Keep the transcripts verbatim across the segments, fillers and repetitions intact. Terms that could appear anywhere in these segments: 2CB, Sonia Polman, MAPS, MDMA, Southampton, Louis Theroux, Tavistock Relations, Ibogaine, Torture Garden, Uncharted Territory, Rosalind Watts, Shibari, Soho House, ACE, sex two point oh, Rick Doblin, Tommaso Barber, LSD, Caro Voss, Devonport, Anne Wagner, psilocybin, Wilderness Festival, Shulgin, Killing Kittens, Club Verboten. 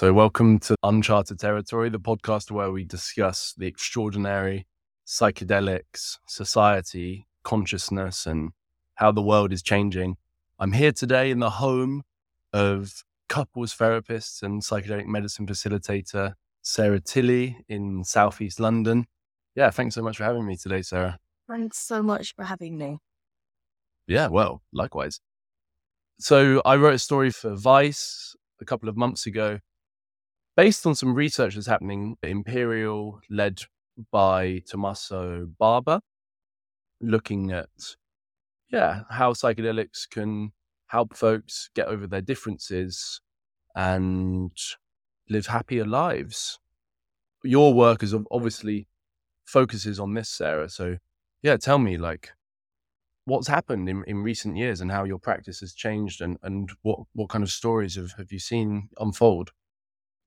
So welcome to Uncharted Territory, the podcast where we discuss the extraordinary, psychedelics, society, consciousness, and how the world is changing. I'm here today in the home of couples therapists and psychedelic medicine facilitator, Sarah Tilley in Southeast London. Yeah, thanks so much for having me today, Sarah. Thanks so much for having me. Yeah, well, likewise. So I wrote a story for Vice a couple of months ago, based on some research that's happening at Imperial, led by Tommaso Barber, looking at, yeah, how psychedelics can help folks get over their differences and live happier lives. Your work is obviously focuses on this, Sarah. So yeah, tell me, like, what's happened in, in recent years and how your practice has changed and, and what, what kind of stories have, have you seen unfold?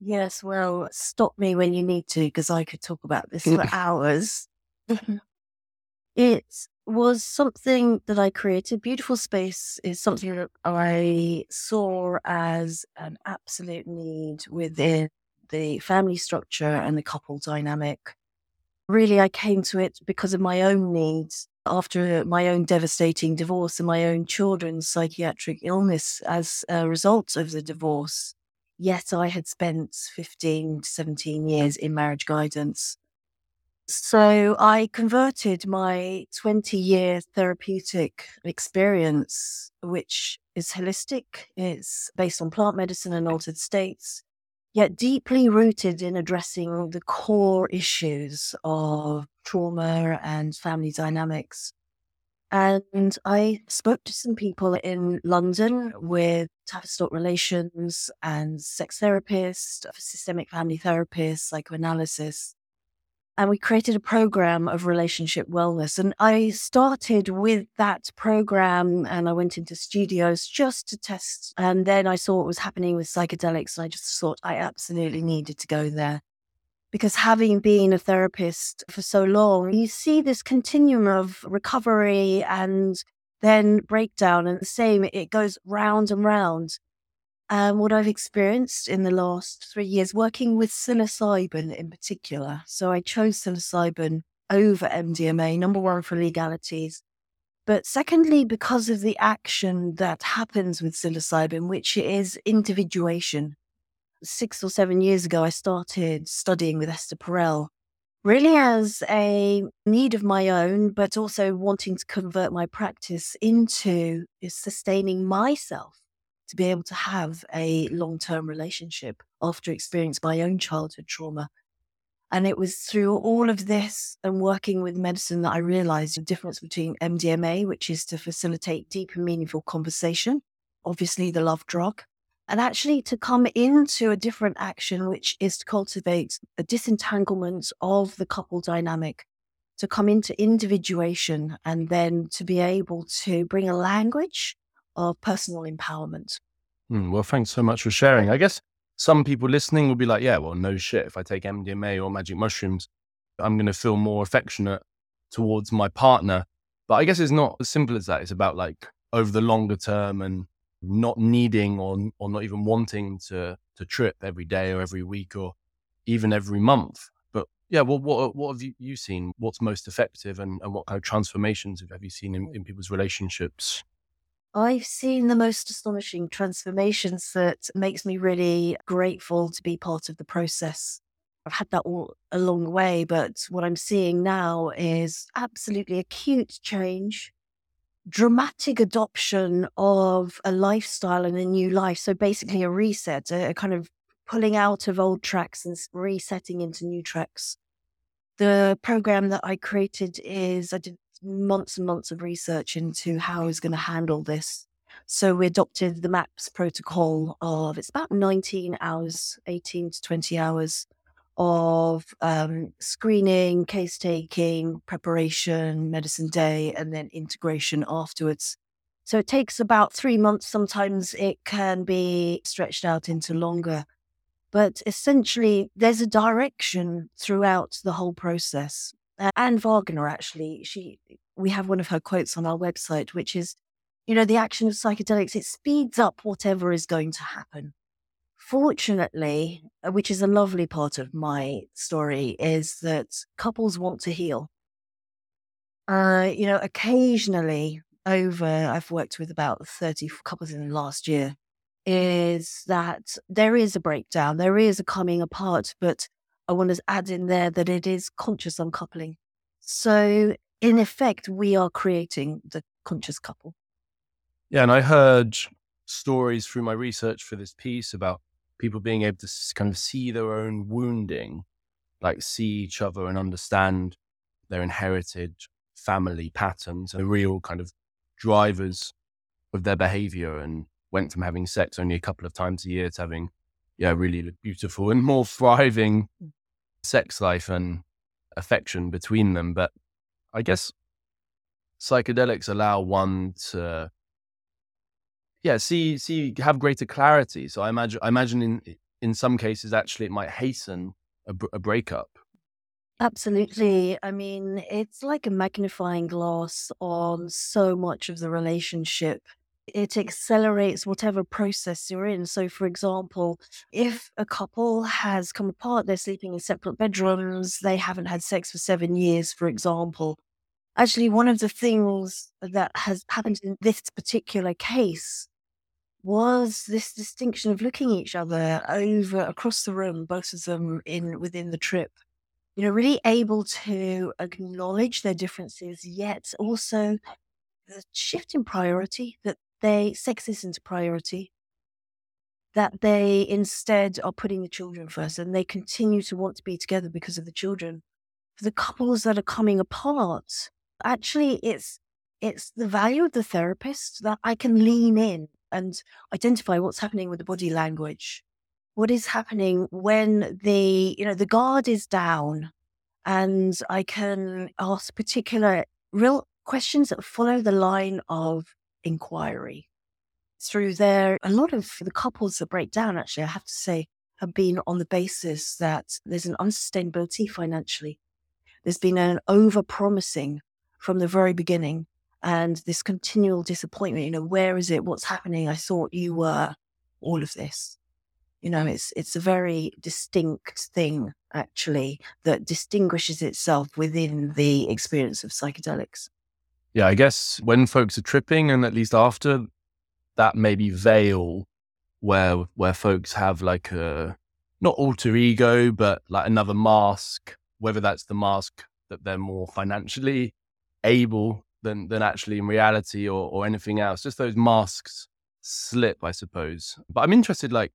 Yes, well, stop me when you need to, because I could talk about this for hours. It was something that I created. Beautiful Space is something that I saw as an absolute need within the family structure and the couple dynamic. Really, I came to it because of my own needs after my own devastating divorce and my own children's psychiatric illness as a result of the divorce. Yet I had spent fifteen, seventeen years in marriage guidance. So I converted my twenty-year therapeutic experience, which is holistic. It's based on plant medicine and altered states, yet deeply rooted in addressing the core issues of trauma and family dynamics. And I spoke to some people in London with Tavistock Relations and sex therapists, systemic family therapists, psychoanalysis. And we created a program of relationship wellness. And I started with that program and I went into studios just to test. And then I saw what was happening with psychedelics. And I just thought I absolutely needed to go there. Because having been a therapist for so long, you see this continuum of recovery and then breakdown, and the same, it goes round and round. And what I've experienced in the last three years, working with psilocybin in particular, so I chose psilocybin over M D M A, number one for legalities, but secondly, because of the action that happens with psilocybin, which is individuation. Six or seven years ago, I started studying with Esther Perel, really as a need of my own, but also wanting to convert my practice into sustaining myself to be able to have a long-term relationship after experiencing my own childhood trauma. And it was through all of this and working with medicine that I realized the difference between M D M A, which is to facilitate deep and meaningful conversation, obviously the love drug, and actually to come into a different action, which is to cultivate a disentanglement of the couple dynamic, to come into individuation, and then to be able to bring a language of personal empowerment. Mm, well, thanks so much for sharing. I guess some people listening will be like, yeah, well, no shit. If I take M D M A or magic mushrooms, I'm going to feel more affectionate towards my partner. But I guess it's not as simple as that. It's about, like, over the longer term and not needing or or not even wanting to to trip every day or every week or even every month. But yeah, well, what what have you, you seen? What's most effective and, and what kind of transformations have, have you seen in, in people's relationships? I've seen the most astonishing transformations that makes me really grateful to be part of the process. I've had that all along the way, but what I'm seeing now is absolutely acute change, dramatic adoption of a lifestyle and a new life. So basically a reset, a, a kind of pulling out of old tracks and resetting into new tracks. The program that I created is, I did months and months of research into how I was going to handle this. So we adopted the MAPS protocol of, it's about nineteen hours, eighteen to twenty hours of um, screening, case taking, preparation, medicine day, and then integration afterwards. So it takes about three months. Sometimes it can be stretched out into longer. But essentially, there's a direction throughout the whole process. Uh, Anne Wagner, actually, she we have one of her quotes on our website, which is, you know, the action of psychedelics, it speeds up whatever is going to happen. Fortunately, which is a lovely part of my story, is that couples want to heal. Uh, you know, occasionally over, I've worked with about thirty couples in the last year, is that there is a breakdown, there is a coming apart, but I want to add in there that it is conscious uncoupling. So in effect, we are creating the conscious couple. Yeah, and I heard stories through my research for this piece about people being able to kind of see their own wounding, like see each other and understand their inherited family patterns and the real kind of drivers of their behavior, and went from having sex only a couple of times a year to having, yeah, really beautiful and more thriving sex life and affection between them. But I guess psychedelics allow one to, yeah, see, see, have greater clarity. So I imagine, I imagine in in some cases, actually, it might hasten a, a breakup. Absolutely. I mean, it's like a magnifying glass on so much of the relationship. It accelerates whatever process you're in. So, for example, if a couple has come apart, they're sleeping in separate bedrooms, they haven't had sex for seven years, for example. Actually, one of the things that has happened in this particular case was this distinction of looking at each other over across the room, both of them in within the trip. You know, really able to acknowledge their differences, yet also the shift in priority, that they sex isn't priority, that they instead are putting the children first, and they continue to want to be together because of the children. For the couples that are coming apart, actually it's it's the value of the therapist that I can lean in and identify what's happening with the body language, what is happening when the you know the guard is down, and I can ask particular real questions that follow the line of inquiry through there. A lot of the couples that break down, actually, I have to say, have been on the basis that there's an unsustainability financially. There's been an over-promising from the very beginning, and this continual disappointment. You know, where is it? What's happening? I thought you were all of this. You know, it's it's a very distinct thing, actually, that distinguishes itself within the experience of psychedelics. Yeah, I guess when folks are tripping, and at least after, that maybe veil where where folks have like a, not alter ego, but like another mask, whether that's the mask that they're more financially able than, than actually in reality, or, or anything else. Just those masks slip, I suppose. But I'm interested, like,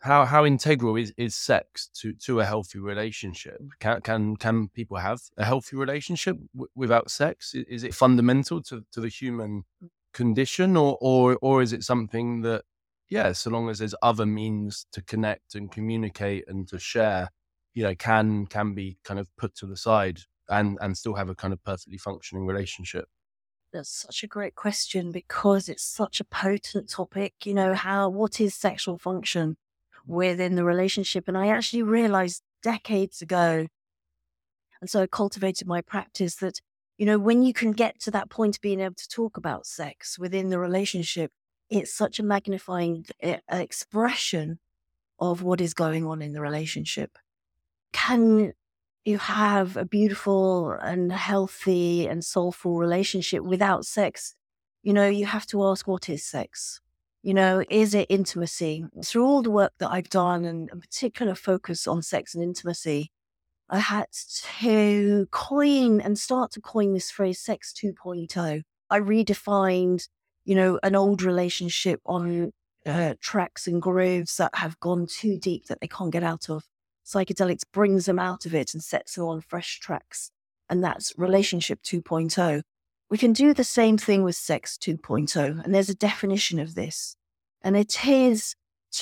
How how integral is, is sex to, to a healthy relationship? Can can can people have a healthy relationship w- without sex? Is, is it fundamental to, to the human condition, or, or or is it something that, yeah, so long as there's other means to connect and communicate and to share, you know, can can be kind of put to the side and, and still have a kind of perfectly functioning relationship? That's such a great question, because it's such a potent topic. You know, how what is sexual function within the relationship? And I actually realized decades ago, and so I cultivated my practice, that, you know, when you can get to that point of being able to talk about sex within the relationship, it's such a magnifying expression of what is going on in the relationship. Can you have a beautiful and healthy and soulful relationship without sex? You know, you have to ask, what is sex? You know, is it intimacy? Through all the work that I've done, and a particular focus on sex and intimacy, I had to coin and start to coin this phrase, sex two point oh. I redefined, you know, an old relationship on uh, tracks and grooves that have gone too deep that they can't get out of. Psychedelics brings them out of it and sets them on fresh tracks. And that's relationship two point oh. We can do the same thing with sex two point oh, and there's a definition of this. And it is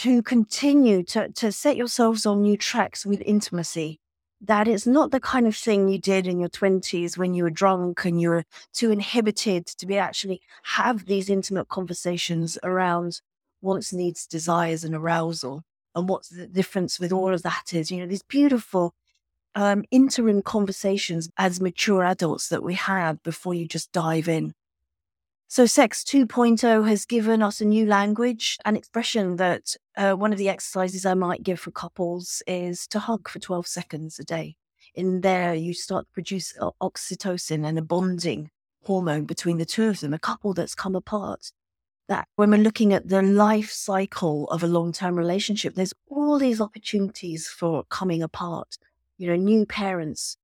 to continue to, to set yourselves on new tracks with intimacy. That is not the kind of thing you did in your twenties when you were drunk and you were too inhibited to be actually have these intimate conversations around wants, needs, desires, and arousal. And what's the difference with all of that is, you know, these beautiful Um, interim conversations as mature adults that we had before you just dive in. So Sex two point oh has given us a new language and expression that uh, one of the exercises I might give for couples is to hug for twelve seconds a day. In there, you start to produce oxytocin and a bonding hormone between the two of them, a couple that's come apart. That when we're looking at the life cycle of a long-term relationship, there's all these opportunities for coming apart. You know, new parents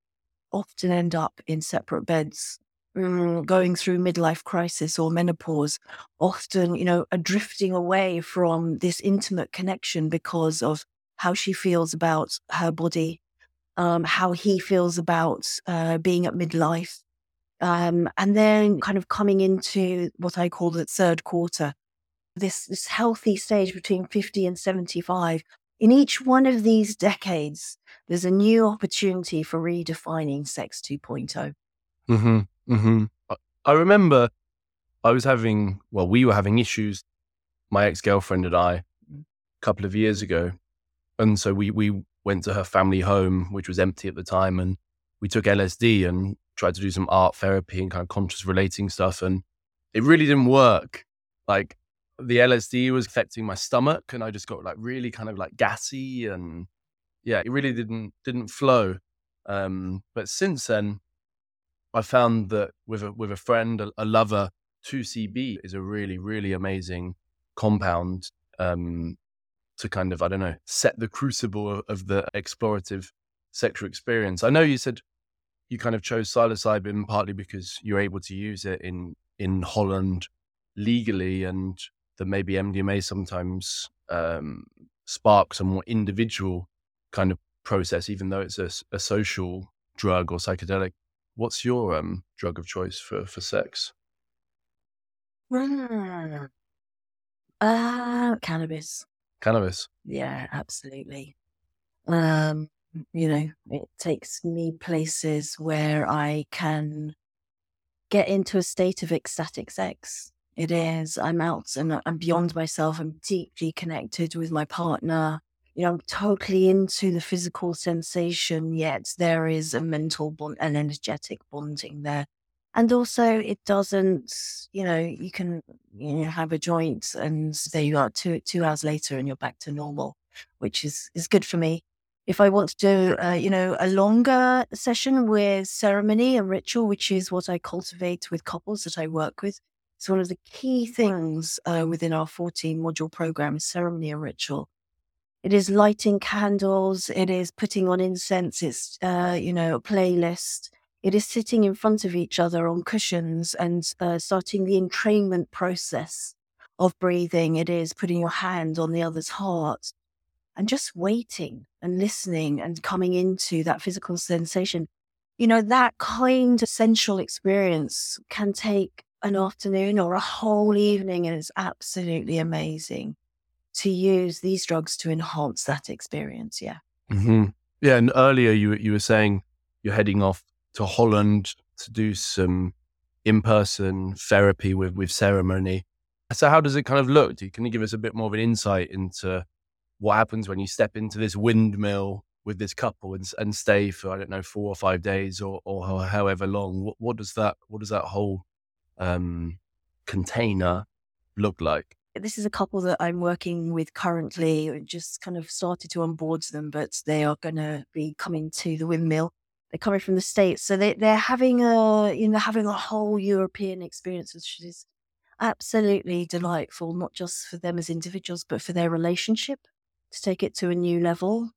often end up in separate beds, going through midlife crisis or menopause, often, you know, are drifting away from this intimate connection because of how she feels about her body, um, how he feels about uh, being at midlife, um, and then kind of coming into what I call the third quarter, this this healthy stage between fifty and seventy-five. In each one of these decades, there's a new opportunity for redefining Sex two point oh. Mm-hmm. Mm-hmm. I remember I was having, well, we were having issues, my ex-girlfriend and I, a couple of years ago. And so we, we went to her family home, which was empty at the time. And we took L S D and tried to do some art therapy and kind of conscious relating stuff. And it really didn't work. Like the L S D was affecting my stomach and I just got like really kind of like gassy and yeah, it really didn't, didn't flow. Um, but since then, I found that with a, with a friend, a, a lover, two C B is a really, really amazing compound um, to kind of, I don't know, set the crucible of the explorative sexual experience. I know you said you kind of chose psilocybin partly because you're able to use it in, in Holland legally, and that maybe M D M A sometimes um, sparks a more individual kind of process, even though it's a, a social drug or psychedelic. What's your um, drug of choice for, for sex? Uh, cannabis. Cannabis? Yeah, absolutely. Um, you know, it takes me places where I can get into a state of ecstatic sex. It is, I'm out and I'm beyond myself. I'm deeply connected with my partner. You know, I'm totally into the physical sensation, yet there is a mental bond, an energetic bonding there. And also it doesn't, you know, you can you know, have a joint and there you are two, two hours later and you're back to normal, which is, is good for me. If I want to do, uh, you know, a longer session with ceremony and ritual, which is what I cultivate with couples that I work with, it's one of the key things uh, within our fourteen module program is ceremony and ritual. It is lighting candles, it is putting on incense, it's, uh, you know, a playlist. It is sitting in front of each other on cushions and uh, starting the entrainment process of breathing. It is putting your hand on the other's heart and just waiting and listening and coming into that physical sensation. You know, that kind of sensual experience can take an afternoon or a whole evening, and it's absolutely amazing to use these drugs to enhance that experience, yeah. Mm-hmm. Yeah, and earlier you you were saying you're heading off to Holland to do some in-person therapy with, with ceremony. So how does it kind of look? Can you give us a bit more of an insight into what happens when you step into this windmill with this couple and, and stay for, I don't know, four or five days or, or however long? What, what does that what does that whole um, container look like? This is a couple that I'm working with currently, just kind of started to onboard them, but they are going to be coming to the windmill. They're coming from the States. So they, they're having a, you know, having a whole European experience, which is absolutely delightful, not just for them as individuals, but for their relationship to take it to a new level.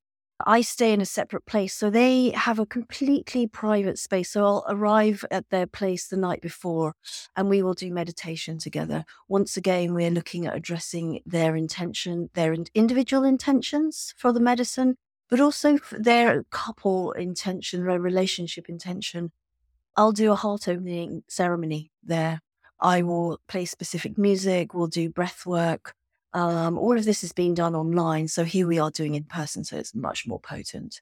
I stay in a separate place. So they have a completely private space. So I'll arrive at their place the night before and we will do meditation together. Once again, we're looking at addressing their intention, their individual intentions for the medicine, but also their couple intention, their relationship intention. I'll do a heart opening ceremony there. I will play specific music. We'll do breath work. Um, all of this is being done online. So here we are doing in person. So it's much more potent.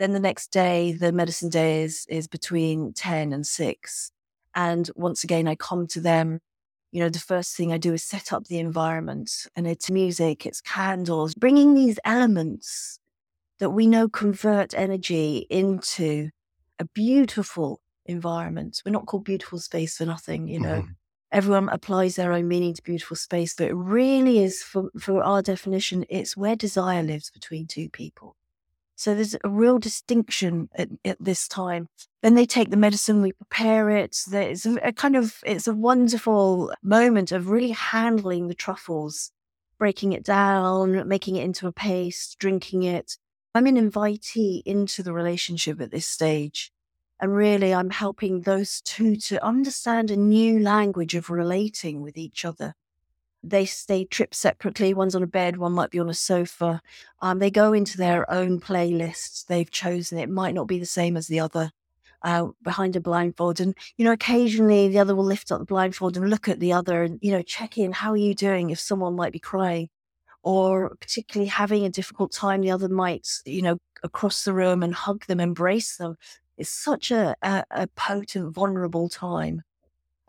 Then the next day, the medicine day is, is between ten and six. And once again, I come to them. You know, the first thing I do is set up the environment, and it's music, it's candles, bringing these elements that we know convert energy into a beautiful environment. We're not called Beautiful Space for nothing, you know. Mm. everyone applies their own meaning to beautiful space, but it really is, for, for our definition, it's where desire lives between two people. So there's a real distinction at, at this time. Then they take the medicine, we prepare it. There's a kind of, it's a wonderful moment of really handling the truffles, breaking it down, making it into a paste, drinking it. I'm an invitee into the relationship at this stage. And really, I'm helping those two to understand a new language of relating with each other. They stay trip separately. One's on a bed, one might be on a sofa. Um, they go into their own playlists. They've chosen. It might not be the same as the other, uh, behind a blindfold. And, you know, occasionally the other will lift up the blindfold and look at the other and, you know, check in. How are you doing? If someone might be crying or particularly having a difficult time, the other might, you know, across the room and hug them, embrace them. It's such a, a, a potent, vulnerable time.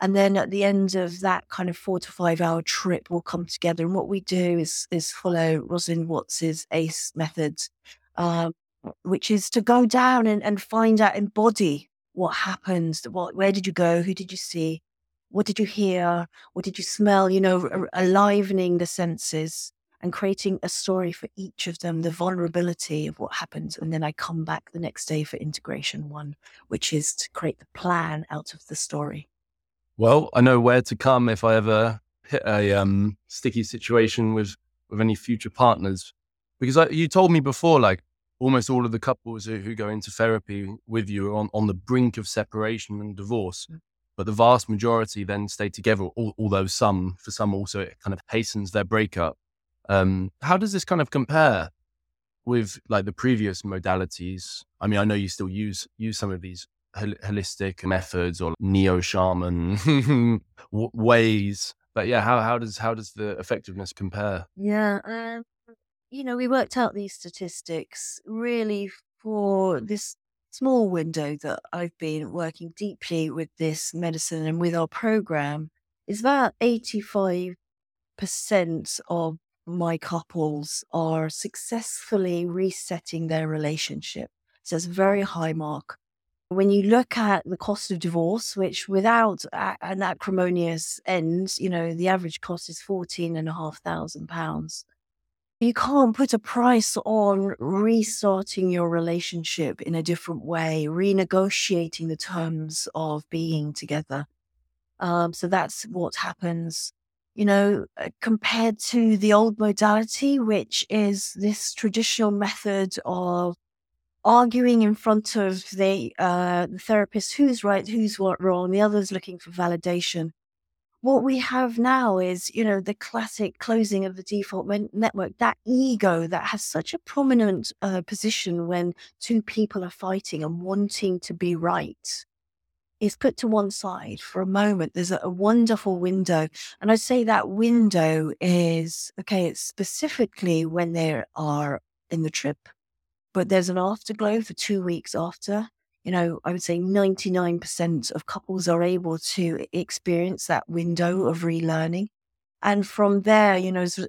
And then at the end of that kind of four to five hour trip, we'll come together. And what we do is is follow Rosalind Watts' ACE method, um, which is to go down and, and find out, embody what happened. What, where did you go? Who did you see? What did you hear? What did you smell? You know, enlivening the senses and creating a story for each of them, the vulnerability of what happens. And then I come back the next day for integration one, which is to create the plan out of the story. Well, I know where to come if I ever hit a um, sticky situation with, with any future partners. Because I, you told me before, like, almost all of the couples who, who go into therapy with you are on, on the brink of separation and divorce. Mm-hmm. But the vast majority then stay together, al- although some, for some also, it kind of hastens their breakup. Um, how does this kind of compare with, like, the previous modalities? I mean, I know you still use use some of these holistic methods or neo-shaman ways, but yeah, how how does how does the effectiveness compare? Yeah, um, you know, we worked out these statistics really for this small window that I've been working deeply with this medicine and with our program. It's about eighty-five percent of my couples are successfully resetting their relationship. So it's a very high mark. When you look at the cost of divorce, which without an acrimonious end, you know, the average cost is fourteen thousand five hundred pounds. You can't put a price on restarting your relationship in a different way, renegotiating the terms of being together. Um, so that's what happens, you know, compared to the old modality, which is this traditional method of arguing in front of the, uh, the therapist, who's right, who's what wrong, the other's looking for validation. What we have now is, you know, the classic closing of the default network, that ego that has such a prominent uh, position when two people are fighting and wanting to be right is put to one side for a moment. There's a, a wonderful window. And I say that window is, okay, it's specifically when they are in the trip. But there's an afterglow for two weeks after. You know, I would say ninety-nine percent of couples are able to experience that window of relearning. And from there, you know, it's a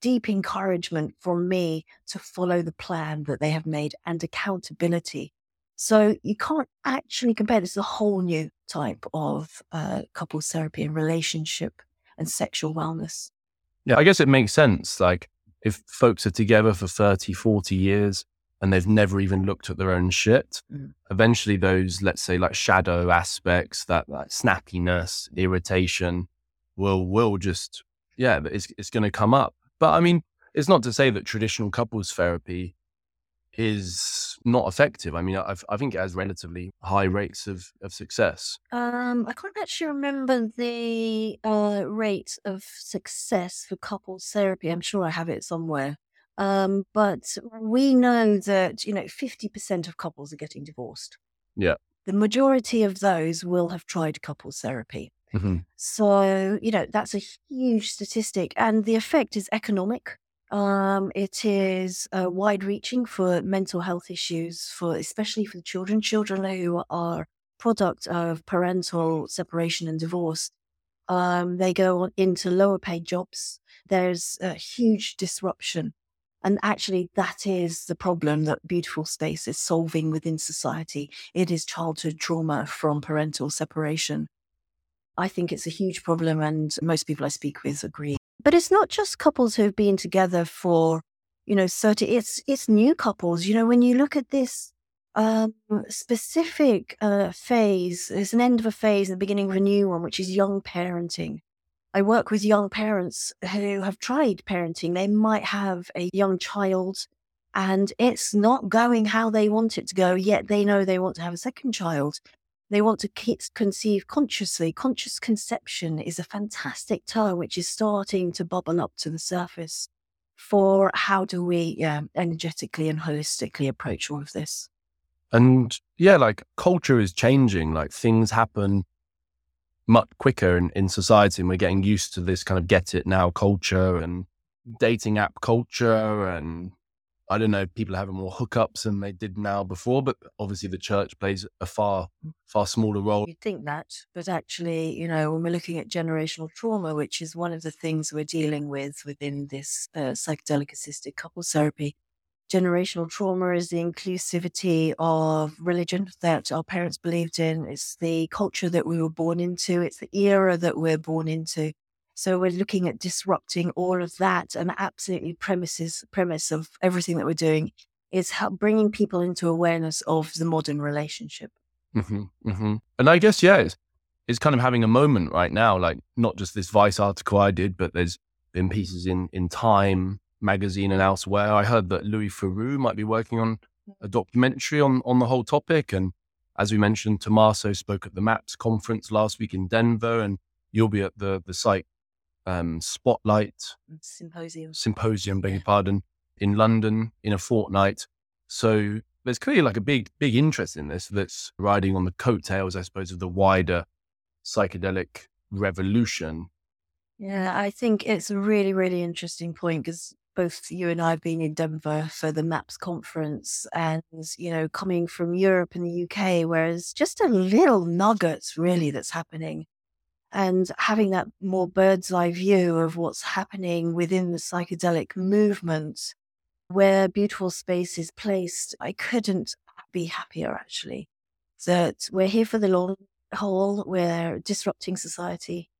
deep encouragement from me to follow the plan that they have made and accountability. So you can't actually compare. This is a whole new type of uh, couples therapy and relationship and sexual wellness. Yeah, I guess it makes sense. Like, if folks are together for thirty, forty years, and they've never even looked at their own shit. Mm. Eventually those, let's say, like, shadow aspects, that, that snappiness, irritation will, will just, yeah, it's, it's going to come up. But I mean, it's not to say that traditional couples therapy is not effective. I mean, I've, I think it has relatively high rates of, of success. Um, I can't actually remember the uh, rate of success for couples therapy. I'm sure I have it somewhere. Um, but we know that, you know, fifty percent of couples are getting divorced. Yeah. The majority of those will have tried couples therapy. Mm-hmm. So, you know, that's a huge statistic. And the effect is economic. Um, it is uh, wide reaching for mental health issues, for especially for the children, children who are product of parental separation and divorce. Um, they go on into lower paid jobs. There's a huge disruption. And actually, that is the problem that Beautiful Space is solving within society. It is childhood trauma from parental separation. I think it's a huge problem, and most people I speak with agree. But it's not just couples who've been together for, you know, thirty, it's, it's new couples. You know, when you look at this um, specific uh, phase, there's an end of a phase and the beginning of a new one, which is young parenting. I work with young parents who have tried parenting. They might have a young child and it's not going how they want it to go, yet they know they want to have a second child. They want to conceive consciously. Conscious conception is a fantastic term which is starting to bubble up to the surface for how do we yeah, energetically and holistically approach all of this. And yeah, like culture is changing, like things happen much quicker in, in society, and we're getting used to this kind of get it now culture and dating app culture, and I don't know, people are having more hookups than they did now before, but obviously the church plays a far, far smaller role. You'd think that, but actually, you know, when we're looking at generational trauma, which is one of the things we're dealing with within this uh, psychedelic assisted couples therapy, generational trauma is the inclusivity of religion that our parents believed in. It's the culture that we were born into. It's the era that we're born into. So we're looking at disrupting all of that, and absolutely premises premise of everything that we're doing is bringing people into awareness of the modern relationship. Mm-hmm, mm-hmm. And I guess, yeah, it's, it's kind of having a moment right now, like not just this Vice article I did, but there's been pieces in, in Time magazine and elsewhere. I heard that Louis Theroux might be working on a documentary on, on the whole topic. And as we mentioned, Tommaso spoke at the MAPS conference last week in Denver, and you'll be at the, the site. Um, spotlight symposium symposium beg your pardon in London in a fortnight. So there's clearly like a big big interest in this that's riding on the coattails, I suppose, of the wider psychedelic revolution. Yeah, I think it's a really really interesting point, because both you and I have been in Denver for the MAPS conference, and you know, coming from Europe and the U K, whereas just a little nuggets really that's happening. And having that more bird's eye view of what's happening within the psychedelic movement, where Beautiful Space is placed, I couldn't be happier, actually, that we're here for the long haul. We're disrupting society.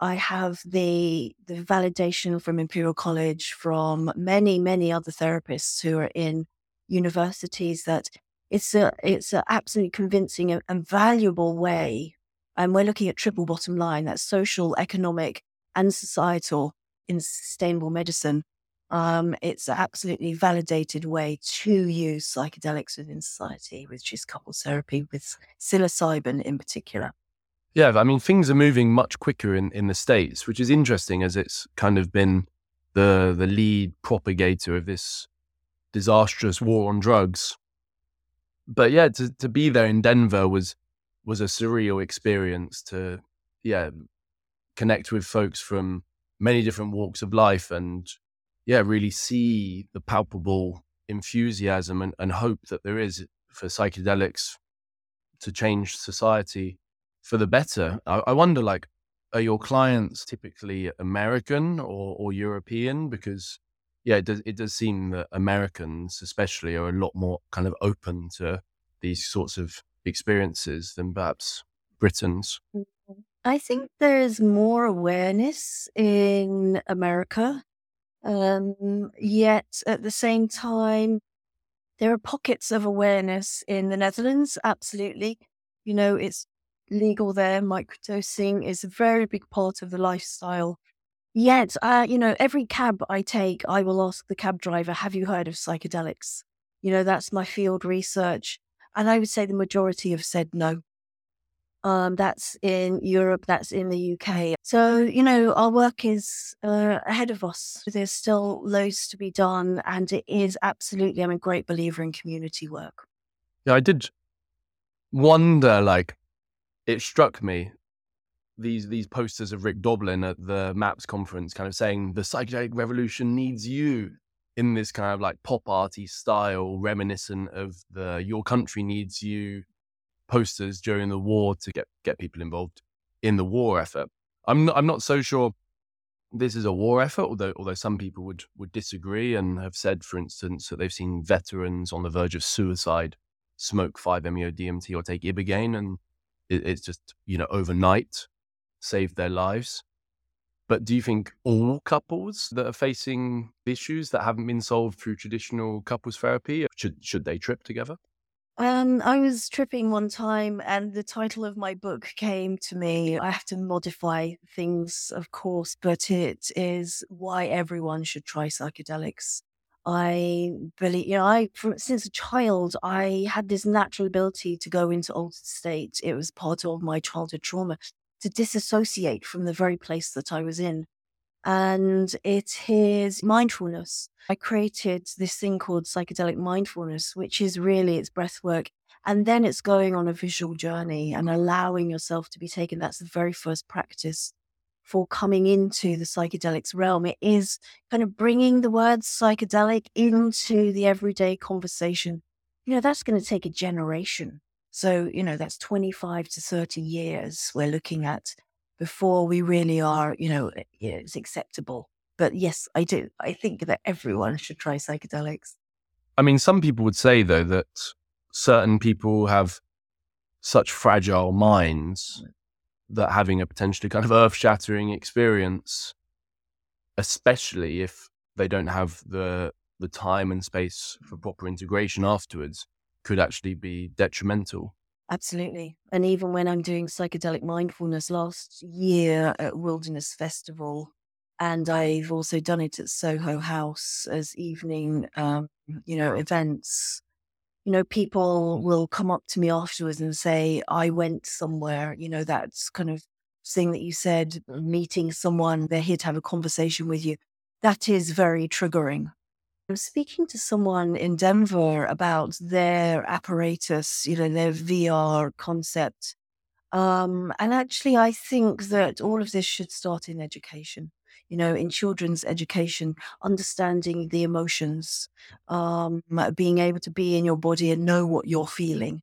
I have the the validation from Imperial College, from many, many other therapists who are in universities, that it's a, it's an absolutely convincing and valuable way. And we're looking at triple bottom line, that's social, economic, and societal in sustainable medicine. Um, it's an absolutely validated way to use psychedelics within society, which is couples therapy with psilocybin in particular. Yeah, I mean, things are moving much quicker in, in the States, which is interesting, as it's kind of been the the lead propagator of this disastrous war on drugs. But yeah, to, to be there in Denver was... was a surreal experience to, yeah, connect with folks from many different walks of life and, yeah, really see the palpable enthusiasm and, and hope that there is for psychedelics to change society for the better. I, I wonder, like, are your clients typically American or, or European? Because, yeah, it does, it does seem that Americans especially are a lot more kind of open to these sorts of experiences than perhaps Britons. I think there's more awareness in America, um, yet at the same time, there are pockets of awareness in the Netherlands, absolutely. You know, it's legal there. Microdosing is a very big part of the lifestyle. Yet, uh, you know, every cab I take, I will ask the cab driver, have you heard of psychedelics? You know, that's my field research. And I would say the majority have said no. Um, that's in Europe, that's in the U K. So, you know, our work is uh, ahead of us. There's still loads to be done. And it is absolutely, I'm a great believer in community work. Yeah, I did wonder, like, it struck me, these these posters of Rick Doblin at the MAPS conference kind of saying the psychedelic revolution needs you, in this kind of like pop arty style, reminiscent of the Your Country Needs You posters during the war to get, get people involved in the war effort. I'm not, I'm not so sure this is a war effort, although although some people would, would disagree and have said, for instance, that they've seen veterans on the verge of suicide smoke five M E O D M T or take Ibogaine, and it, it's just, you know, overnight. saved their lives. But do you think all couples that are facing issues that haven't been solved through traditional couples therapy, should should they trip together? Um, I was tripping one time and the title of my book came to me. I have to modify things, of course, but it is Why Everyone Should Try Psychedelics. I believe, you know, I from, since a child, I had this natural ability to go into altered states. It was part of my childhood trauma, to disassociate from the very place that I was in. And it is mindfulness. I created this thing called psychedelic mindfulness, which is really it's breath work. And then it's going on a visual journey and allowing yourself to be taken. That's the very first practice for coming into the psychedelics realm. It is kind of bringing the word psychedelic into the everyday conversation. You know, that's going to take a generation. So, you know, that's twenty-five to thirty years we're looking at before we really are, you know, it's acceptable. But yes, I do. I think that everyone should try psychedelics. I mean, some people would say, though, that certain people have such fragile minds that having a potentially kind of earth-shattering experience, especially if they don't have the the time and space for proper integration afterwards, could actually be detrimental. Absolutely. And even when I'm doing psychedelic mindfulness last year at Wilderness Festival, and I've also done it at Soho House as evening, um, you know, events, you know, people will come up to me afterwards and say, I went somewhere, you know, that's kind of thing that you said, meeting someone, they're here to have a conversation with you. That is very triggering. I was speaking to someone in Denver about their apparatus, you know, their V R concept. Um, and actually, I think that all of this should start in education, you know, in children's education, understanding the emotions, um, being able to be in your body and know what you're feeling.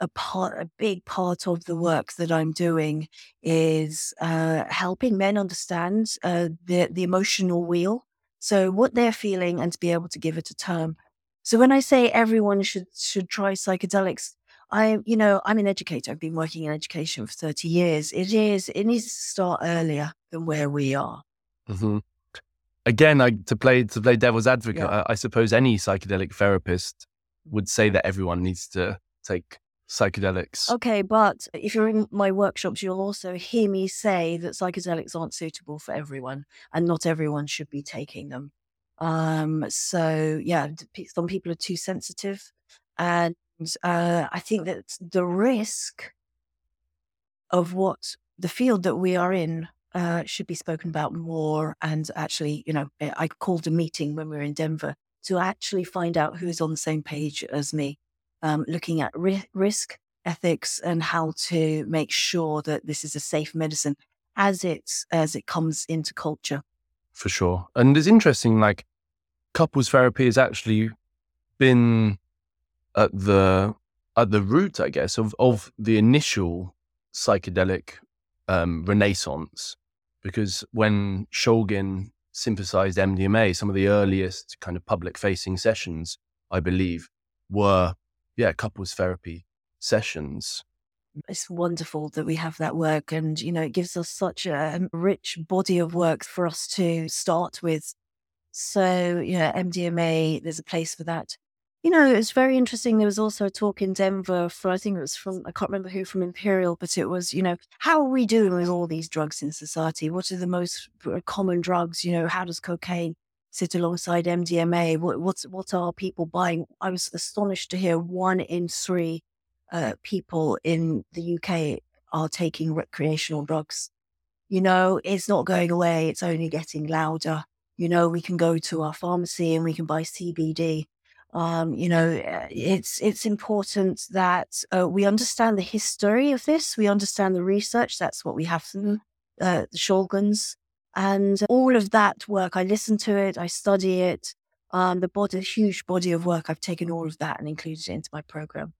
A part, a big part of the work that I'm doing is uh, helping men understand uh, the, the emotional wheel. So what they're feeling and to be able to give it a term. So when I say everyone should should try psychedelics, I, you know, I'm an educator. I've been working in education for thirty years. It is, it needs to start earlier than where we are. Mm-hmm. Again, I, to play to play devil's advocate, yeah. I, I suppose any psychedelic therapist would say that everyone needs to take psychedelics. Okay, but if you're in my workshops, you'll also hear me say that psychedelics aren't suitable for everyone and not everyone should be taking them. Um, so, yeah, some people are too sensitive. And uh, I think that the risk of what the field that we are in uh, should be spoken about more. And actually, you know, I called a meeting when we were in Denver to actually find out who's on the same page as me. Um, looking at ri- risk, ethics, and how to make sure that this is a safe medicine as it's as it comes into culture. For sure. And it's interesting, like, couples therapy has actually been at the at the root, I guess, of, of the initial psychedelic um, renaissance. Because when Shulgin synthesized M D M A, some of the earliest kind of public-facing sessions, I believe, were Yeah, couples therapy sessions. It's wonderful that we have that work, and you know, it gives us such a rich body of work for us to start with. So, yeah, M D M A, there's a place for that. You know, it's very interesting. There was also a talk in Denver for, I think it was from, I can't remember who, from Imperial, but it was, you know, how are we doing with all these drugs in society? What are the most common drugs? You know, how does cocaine sit alongside M D M A? What, what's, what are people buying? I was astonished to hear one in three uh, people in the U K are taking recreational drugs. You know, it's not going away. It's only getting louder. You know, we can go to our pharmacy and we can buy C B D. Um, you know, it's, it's important that uh, we understand the history of this. We understand the research. That's what we have from uh, the Shulgins. And all of that work, I listen to it, I study it. Um, the body, huge body of work, I've taken all of that and included it into my program.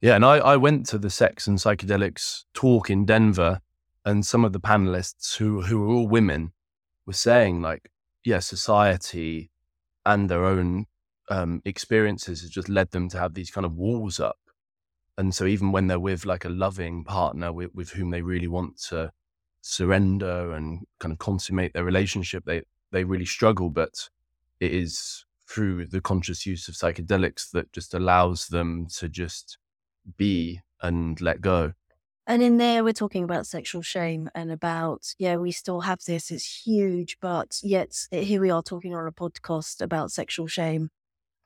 Yeah, and I, I went to the Sex and Psychedelics talk in Denver, and some of the panelists who, who were all women were saying, like, yeah, society and their own um, experiences has just led them to have these kind of walls up. And so even when they're with like a loving partner with, with whom they really want to surrender and kind of consummate their relationship, they they really struggle. But it is through the conscious use of psychedelics that just allows them to just be and let go. And in there, we're talking about sexual shame and about, yeah, we still have this, it's huge, but yet here we are talking on a podcast about sexual shame.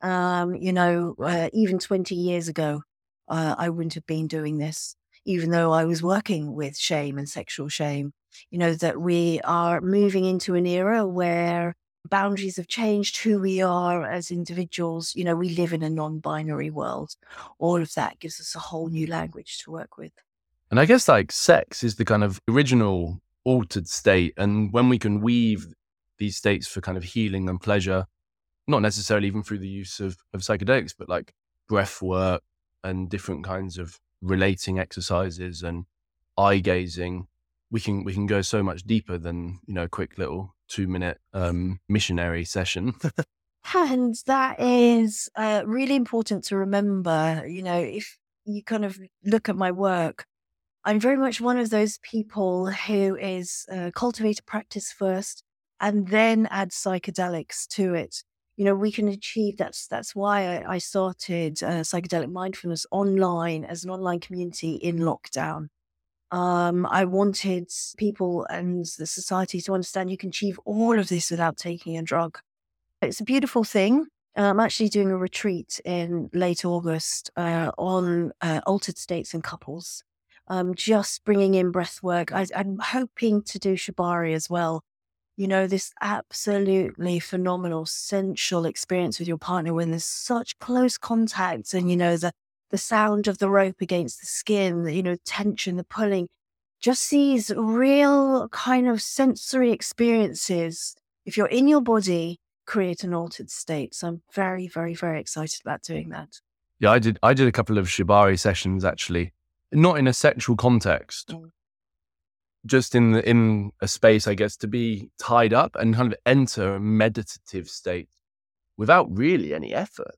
Um, you know, uh, even twenty years ago, uh, I wouldn't have been doing this, even though I was working with shame and sexual shame. You know, that we are moving into an era where boundaries have changed, who we are as individuals. You know, we live in a non-binary world. All of that gives us a whole new language to work with. And I guess like sex is the kind of original altered state. And when we can weave these states for kind of healing and pleasure, not necessarily even through the use of, of psychedelics, but like breath work and different kinds of relating exercises and eye gazing, we can, we can go so much deeper than, you know, a quick little two minute um, missionary session. And that is uh, really important to remember. You know, if you kind of look at my work, I'm very much one of those people who is uh, cultivate a practice first and then add psychedelics to it. You know, we can achieve, that's that's why I, I started uh, Psychedelic Mindfulness online as an online community in lockdown. Um, I wanted people and the society to understand you can achieve all of this without taking a drug. It's a beautiful thing. I'm actually doing a retreat in late August uh, on uh, altered states and couples. Um, just bringing in breath work. I, I'm hoping to do Shibari as well. You know, this absolutely phenomenal, sensual experience with your partner when there's such close contact and, you know, the, the sound of the rope against the skin, the, you know, tension, the pulling, just these real kind of sensory experiences. If you're in your body, create an altered state. So I'm very, very, very excited about doing that. Yeah, I did. I did a couple of Shibari sessions actually. Not in a sexual context, mm. just in the, in a space, I guess, to be tied up and kind of enter a meditative state without really any effort.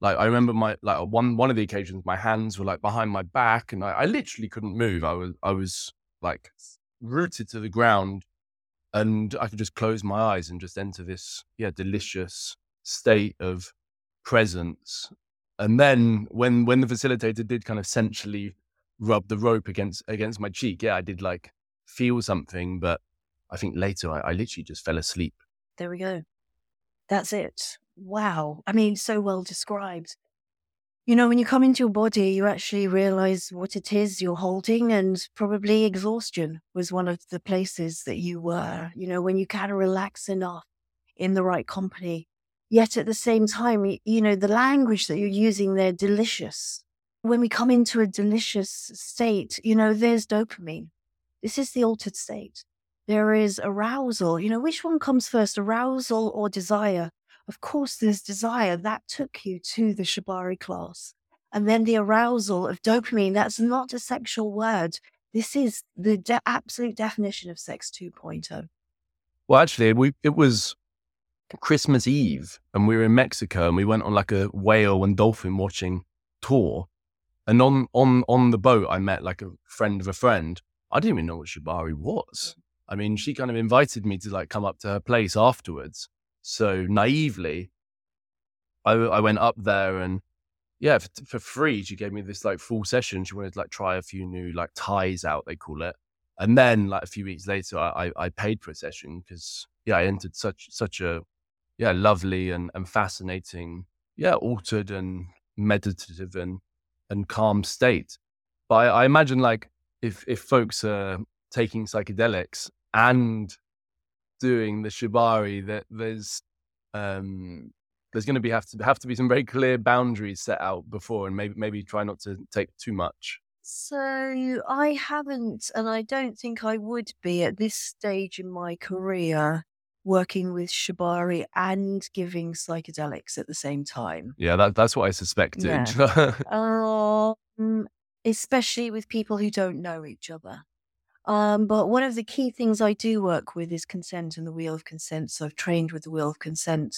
Like I remember my, like one, one of the occasions, my hands were like behind my back and I, I literally couldn't move. I was, I was like rooted to the ground and I could just close my eyes and just enter this, yeah, delicious state of presence. And then when, when the facilitator did kind of sensually rub the rope against against my cheek. Yeah, I did like feel something, but I think later I, I literally just fell asleep. There we go. That's it. Wow. I mean, so well described. You know, when you come into your body, you actually realize what it is you're holding, and probably exhaustion was one of the places that you were. You know, when you kind of relax enough in the right company, yet at the same time, you know, the language that you're using there, delicious. When we come into a delicious state, you know, there's dopamine. This is the altered state. There is arousal. You know, which one comes first, arousal or desire? Of course, there's desire. That took you to the Shibari class. And then the arousal of dopamine, that's not a sexual word. This is the de- absolute definition of sex two point oh. Well, actually, we, it was Christmas Eve and we were in Mexico and we went on like a whale and dolphin watching tour. And on, on, on the boat, I met like a friend of a friend. I didn't even know what Shibari was. I mean, she kind of invited me to like come up to her place afterwards. So naively, I, I went up there and yeah, for, for free, she gave me this like full session. She wanted to like try a few new like ties out, they call it. And then like a few weeks later, I, I, I paid for a session because yeah, I entered such, such a yeah, lovely and, and fascinating, yeah, altered and meditative and, and calm state. But I, I imagine like if, if folks are taking psychedelics and doing the Shibari, that there's um, there's going to be have to have to be some very clear boundaries set out before, and maybe maybe try not to take too much. So I haven't, and I don't think I would be at this stage in my career working with Shibari and giving psychedelics at the same time. Yeah, that, that's what I suspected. Yeah. um, especially with people who don't know each other. Um, but one of the key things I do work with is consent and the wheel of consent. So I've trained with the wheel of consent.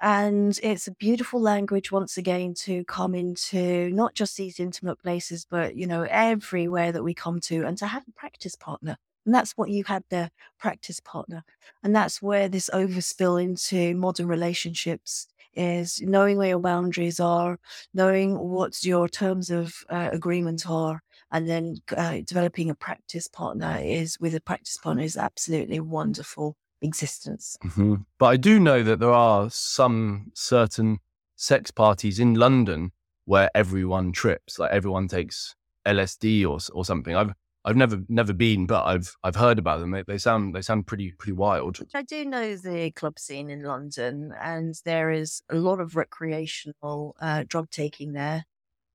And it's a beautiful language, once again, to come into not just these intimate places, but, you know, everywhere that we come to and to have a practice partner. And that's what you had, the practice partner. And that's where this overspill into modern relationships is, knowing where your boundaries are, knowing what your terms of uh, agreement are, and then uh, developing a practice partner is, with a practice partner is absolutely wonderful existence. Mm-hmm. But I do know that there are some certain sex parties in London where everyone trips, like everyone takes L S D or or something. I've I've never never been, but I've I've heard about them. They, they sound they sound pretty pretty wild. I do know the club scene in London, and there is a lot of recreational uh, drug taking there.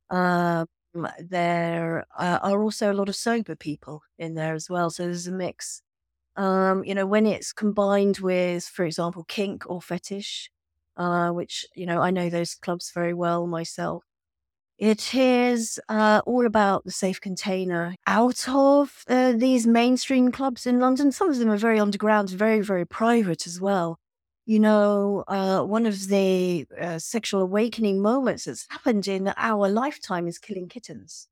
Um, there uh, are also a lot of sober people in there as well, so there's a mix. Um, you know, when it's combined with, for example, kink or fetish, uh, which, you know, I know those clubs very well myself. It is uh, all about the safe container. Out of uh, these mainstream clubs in London, some of them are very underground, very, very private as well. You know, uh, one of the uh, sexual awakening moments that's happened in our lifetime is Killing Kittens.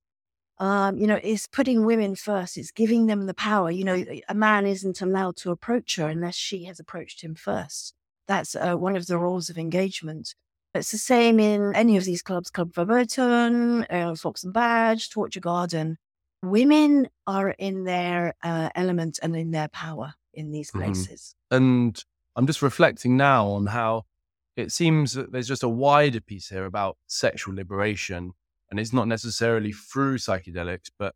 Um, you know, it's putting women first. It's giving them the power. You know, a man isn't allowed to approach her unless she has approached him first. That's uh, one of the rules of engagement. It's the same in any of these clubs, Club Verboten, uh, Fox and Badge, Torture Garden. Women are in their uh, element and in their power in these places. Mm. And I'm just reflecting now on how it seems that there's just a wider piece here about sexual liberation. And it's not necessarily through psychedelics, but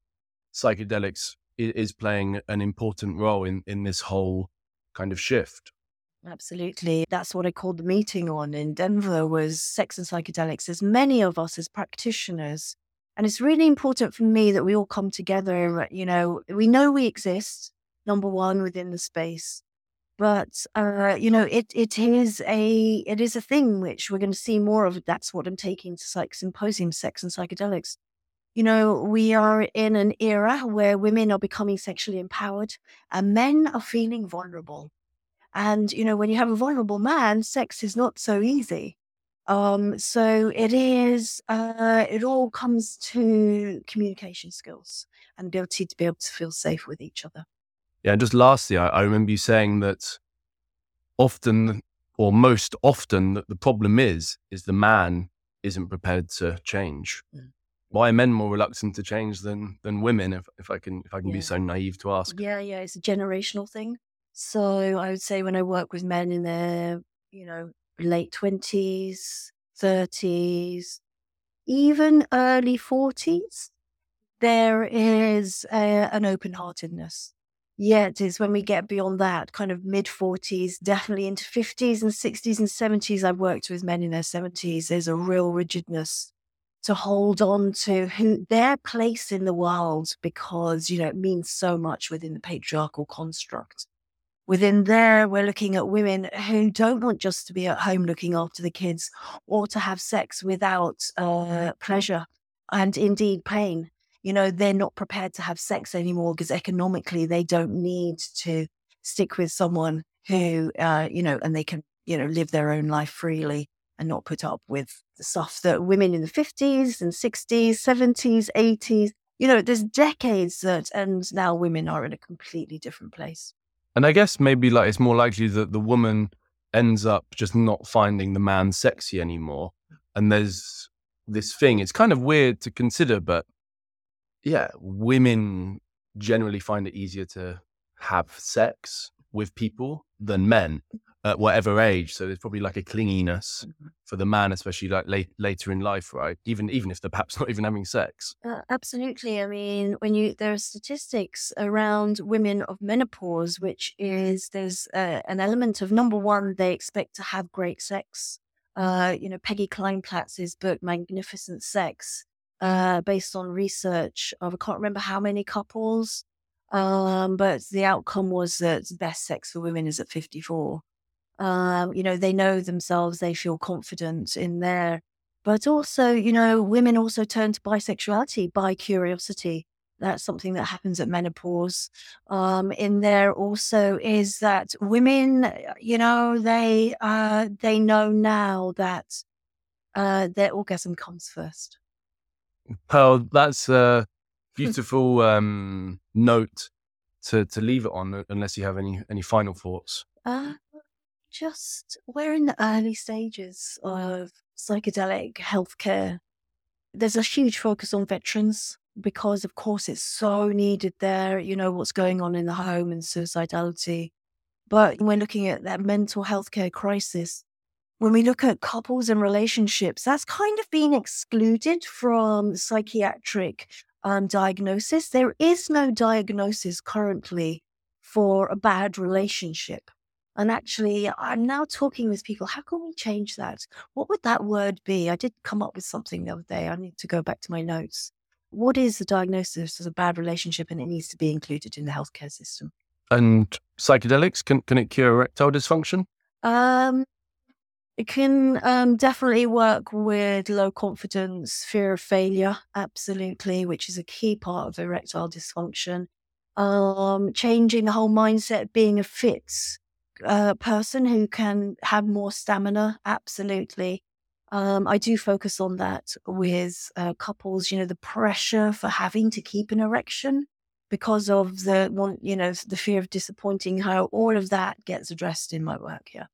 psychedelics is playing an important role in, in this whole kind of shift. Absolutely. That's what I called the meeting on in Denver, was sex and psychedelics. There's many of us as practitioners. And it's really important for me that we all come together. You know, we know we exist, number one, within the space. But, uh, you know, it, it is a it is a thing which we're going to see more of. That's what I'm taking to Psych Symposium, sex and psychedelics. You know, we are in an era where women are becoming sexually empowered and men are feeling vulnerable. And, you know, when you have a vulnerable man, sex is not so easy. Um, so it is, uh, it all comes to communication skills and ability to be able to feel safe with each other. Yeah, and just lastly, I, I remember you saying that often, or most often, that the problem is, is the man isn't prepared to change. Mm. Why are men more reluctant to change than than women, if, if I can if I can yeah. be so naive to ask? Yeah, yeah, it's a generational thing. So I would say when I work with men in their, you know, late twenties, thirties, even early forties, there is a, an open-heartedness. Yet is when we get beyond that, kind of mid-forties, definitely into fifties and sixties and seventies, I've worked with men in their seventies, there's a real rigidness to hold on to who, their place in the world, because, you know, it means so much within the patriarchal construct. Within there, we're looking at women who don't want just to be at home looking after the kids or to have sex without uh, pleasure and indeed pain. You know, they're not prepared to have sex anymore because economically they don't need to stick with someone who, uh, you know, and they can, you know, live their own life freely and not put up with the stuff that women in the fifties and sixties, seventies, eighties, you know, there's decades that, and now women are in a completely different place. And I guess maybe like it's more likely that the woman ends up just not finding the man sexy anymore. And there's this thing, it's kind of weird to consider, but yeah, women generally find it easier to have sex with people than men at whatever age. So there's probably like a clinginess mm-hmm. for the man, especially like late, later in life, right? Even even if they're perhaps not even having sex. Uh, absolutely. I mean, when you there are statistics around women of menopause, which is there's uh, an element of, number one, they expect to have great sex. Uh, you know, Peggy Kleinplatz's book, Magnificent Sex, Uh, based on research of, I can't remember how many couples, um, but the outcome was that best sex for women is at fifty-four. Um, you know, they know themselves, they feel confident in there. But also, you know, women also turn to bisexuality, bi curiosity. That's something that happens at menopause. Um, in there also is that women, you know, they uh, they know now that uh, their orgasm comes first. Well, that's a beautiful um, note to, to leave it on unless you have any, any final thoughts? Uh, just we're in the early stages of psychedelic healthcare. There's a huge focus on veterans because, of course, it's so needed there. You know, what's going on in the home and suicidality. But when looking at that mental health care crisis, when we look at couples and relationships, that's kind of been excluded from psychiatric um, diagnosis. There is no diagnosis currently for a bad relationship. And actually, I'm now talking with people, how can we change that? What would that word be? I did come up with something the other day. I need to go back to my notes. What is the diagnosis of a bad relationship, and it needs to be included in the healthcare system? And psychedelics, can can it cure erectile dysfunction? Um, it can um, definitely work with low confidence, fear of failure, absolutely, which is a key part of erectile dysfunction. Um, changing the whole mindset of being a fit uh, person who can have more stamina, absolutely. Um, I do focus on that with uh, couples, you know, the pressure for having to keep an erection because of the, you know, the fear of disappointing her. All of that gets addressed in my work, yeah.